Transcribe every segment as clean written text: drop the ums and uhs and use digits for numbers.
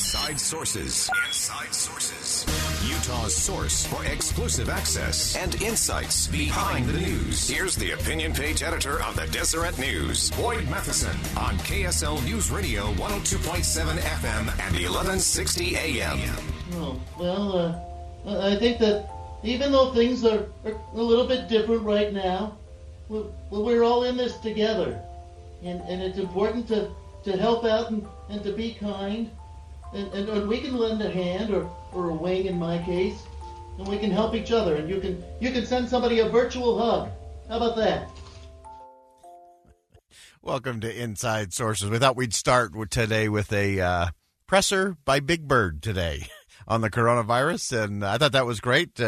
Inside Sources. Inside Sources. Utah's source for exclusive access and insights behind the news. Here's the opinion page editor of the Deseret News, Boyd Matheson, on KSL News Radio 102.7 FM and 1160 AM. Oh, well, I think that even though things are a little bit different right now, we're all in this together. And it's important to help out and to be kind. And we can lend a hand or a wing in my case, and we can help each other. And you can send somebody a virtual hug. How about that? Welcome to Inside Sources. We thought we'd start today with a presser by Big Bird today on the coronavirus, and I thought that was great.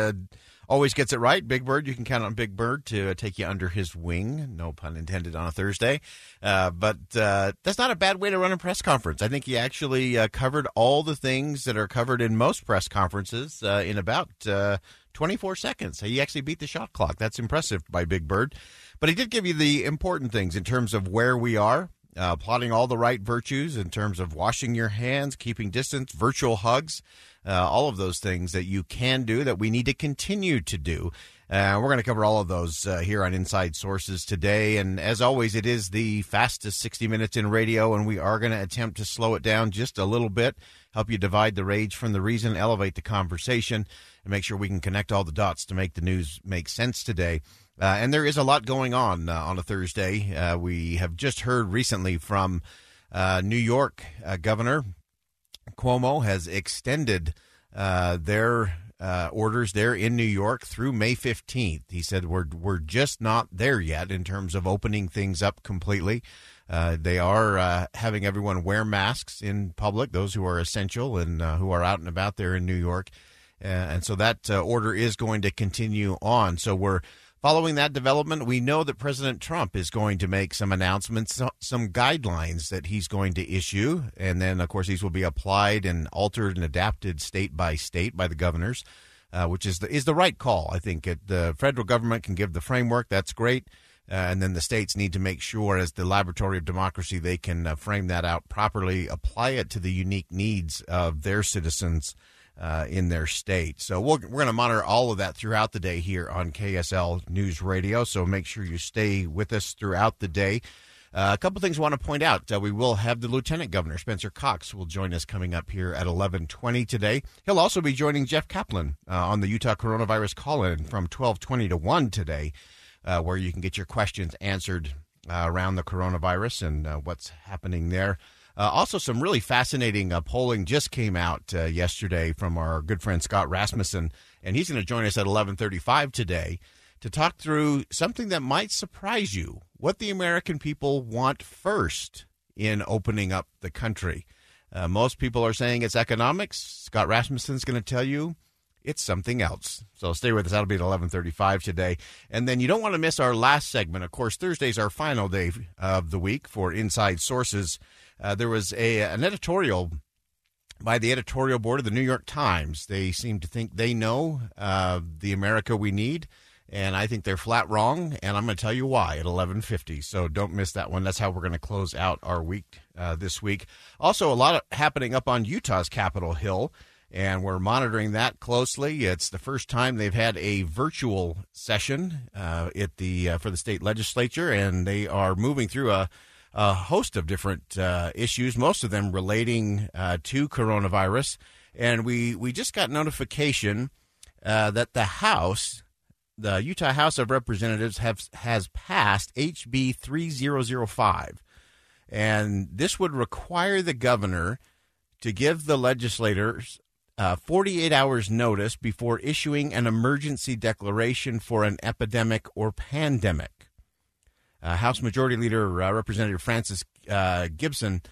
Always gets it right. Big Bird, you can count on Big Bird to take you under his wing, no pun intended, on a Thursday. But that's not a bad way to run a press conference. I think he actually covered all the things that are covered in most press conferences in about 24 seconds. He actually beat the shot clock. That's impressive by Big Bird. But he did give you the important things in terms of where we are, plotting all the right virtues in terms of washing your hands, keeping distance, virtual hugs. All of those things that you can do that we need to continue to do. We're going to cover all of those here on Inside Sources today. And as always, it is the fastest 60 minutes in radio, and we are going to attempt to slow it down just a little bit, help you divide the rage from the reason, elevate the conversation, and make sure we can connect all the dots to make the news make sense today. And there is a lot going on a Thursday. We have just heard recently from New York Governor Cuomo has extended their orders there in New York through May 15th. He said we're just not there yet in terms of opening things up completely. They are having everyone wear masks in public, those who are essential and who are out and about there in New York. And so that order is going to continue on. So we're following that development. We know that President Trump is going to make some announcements, some guidelines that he's going to issue. And then, of course, these will be applied and altered and adapted state by state by the governors, which is the right call. I think the federal government can give the framework. That's great. And then the states need to make sure, as the laboratory of democracy, they can frame that out properly, apply it to the unique needs of their citizens in their state. So we're going to monitor all of that throughout the day here on KSL News Radio. So make sure you stay with us throughout the day. A couple things I want to point out. We will have the Lieutenant Governor, Spencer Cox, will join us coming up here at 11:20 today. He'll also be joining Jeff Kaplan on the Utah Coronavirus Call-In from 12:20 to 1 today, where you can get your questions answered around the coronavirus and what's happening there. Also, some really fascinating polling just came out yesterday from our good friend Scott Rasmussen, and he's going to join us at 11:35 today to talk through something that might surprise you, what the American people want first in opening up the country. Most people are saying it's economics. Scott Rasmussen's going to tell you it's something else. So stay with us. That'll be at 11:35 today. And then you don't want to miss our last segment. Of course, Thursday's our final day of the week for Inside Sources. There was an editorial by the editorial board of the New York Times. They seem to think they know the America we need, and I think they're flat wrong, and I'm going to tell you why at 11:50. So don't miss that one. That's how we're going to close out our week this week. Also, a lot happening up on Utah's Capitol Hill, and we're monitoring that closely. It's the first time they've had a virtual session for the state legislature, and they are moving through a host of different issues, most of them relating to coronavirus. And we just got notification that the House, the Utah House of Representatives, has passed HB 3005. And this would require the governor to give the legislators 48 hours notice before issuing an emergency declaration for an epidemic or pandemic. House Majority Leader Representative Francis Gibson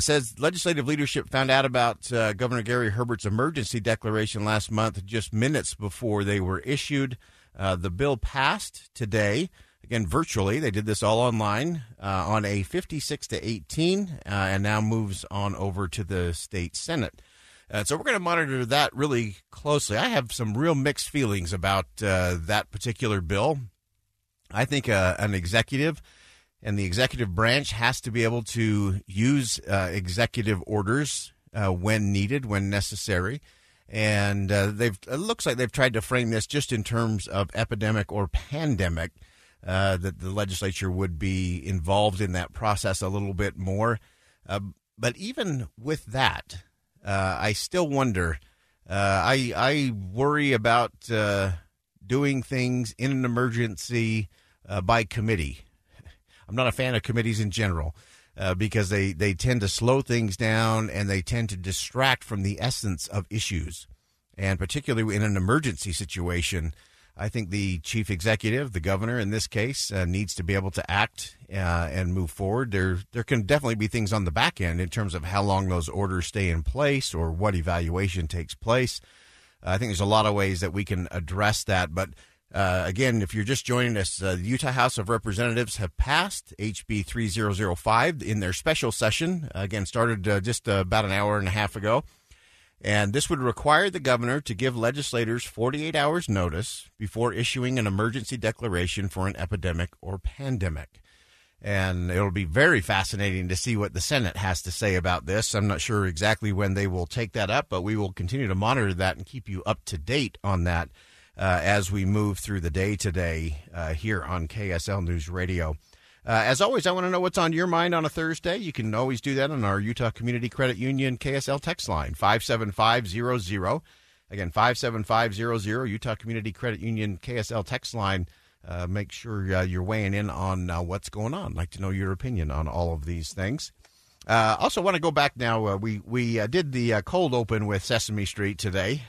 says legislative leadership found out about Governor Gary Herbert's emergency declaration last month, just minutes before they were issued. The bill passed today, again, virtually. They did this all online on a 56-18, and now moves on over to the state Senate. So we're going to monitor that really closely. I have some real mixed feelings about that particular bill. I think an executive and the executive branch has to be able to use executive orders when needed, when necessary. And it looks like they've tried to frame this just in terms of epidemic or pandemic, that the legislature would be involved in that process a little bit more. But even with that, I still wonder. I worry about doing things in an emergency by committee. I'm not a fan of committees in general because they tend to slow things down and they tend to distract from the essence of issues. And particularly in an emergency situation, I think the chief executive, the governor in this case, needs to be able to act and move forward. There can definitely be things on the back end in terms of how long those orders stay in place or what evaluation takes place. I think there's a lot of ways that we can address that. But again, if you're just joining us, the Utah House of Representatives have passed HB 3005 in their special session. Again, started just about an hour and a half ago. And this would require the governor to give legislators 48 hours notice before issuing an emergency declaration for an epidemic or pandemic. And it'll be very fascinating to see what the Senate has to say about this. I'm not sure exactly when they will take that up, but we will continue to monitor that and keep you up to date on that as we move through the day today here on KSL News Radio. As always, I want to know what's on your mind on a Thursday. You can always do that on our Utah Community Credit Union KSL text line, 57500. Again, 57500, Utah Community Credit Union KSL text line. Make sure you're weighing in on what's going on. I'd like to know your opinion on all of these things. Also want to go back now. We did the cold open with Sesame Street today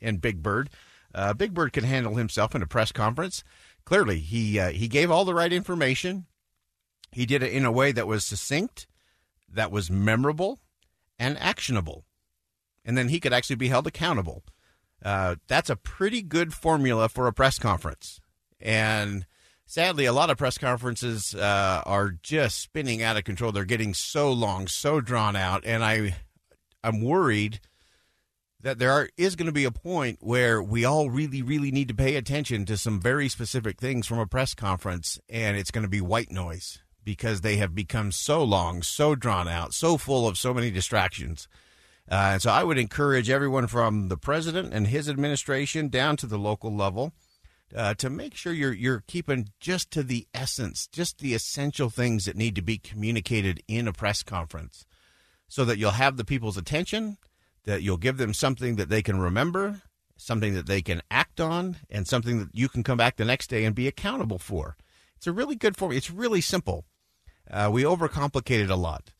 and Big Bird. Big Bird can handle himself in a press conference. Clearly, he gave all the right information. He did it in a way that was succinct, that was memorable, and actionable. And then he could actually be held accountable. That's a pretty good formula for a press conference. And sadly, a lot of press conferences are just spinning out of control. They're getting so long, so drawn out. And I'm worried that there is going to be a point where we all really, really need to pay attention to some very specific things from a press conference, and it's going to be white noise because they have become so long, so drawn out, so full of so many distractions. And so I would encourage everyone from the president and his administration down to the local level to make sure you're keeping just to the essence, just the essential things that need to be communicated in a press conference so that you'll have the people's attention, that you'll give them something that they can remember, something that they can act on, and something that you can come back the next day and be accountable for. It's a really good form. It's really simple. We overcomplicate it a lot.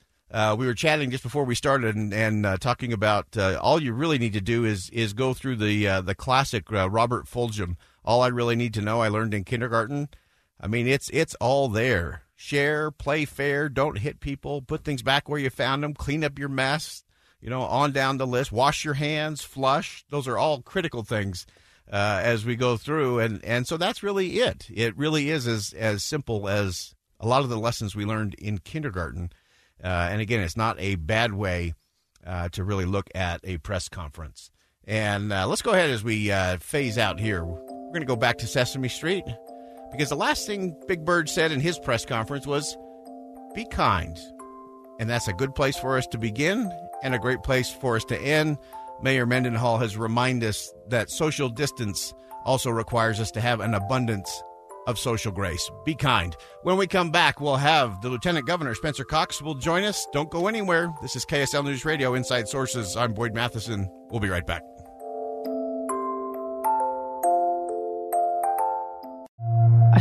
We were chatting just before we started and talking about all you really need to do is go through the classic Robert Fulghum, All I Really Need to Know I Learned in Kindergarten. I mean, it's all there. Share, play fair, don't hit people, put things back where you found them, clean up your mess. You know, on down the list, wash your hands, flush. Those are all critical things as we go through. And so that's really it. It really is as simple as a lot of the lessons we learned in kindergarten. And again, it's not a bad way to really look at a press conference. And let's go ahead as we phase out here. We're going to go back to Sesame Street because the last thing Big Bird said in his press conference was, be kind. And that's a good place for us to begin and a great place for us to end. Mayor Mendenhall has reminded us that social distance also requires us to have an abundance of social grace. Be kind. When we come back, we'll have the Lieutenant Governor, Spencer Cox, will join us. Don't go anywhere. This is KSL News Radio, Inside Sources. I'm Boyd Matheson. We'll be right back. A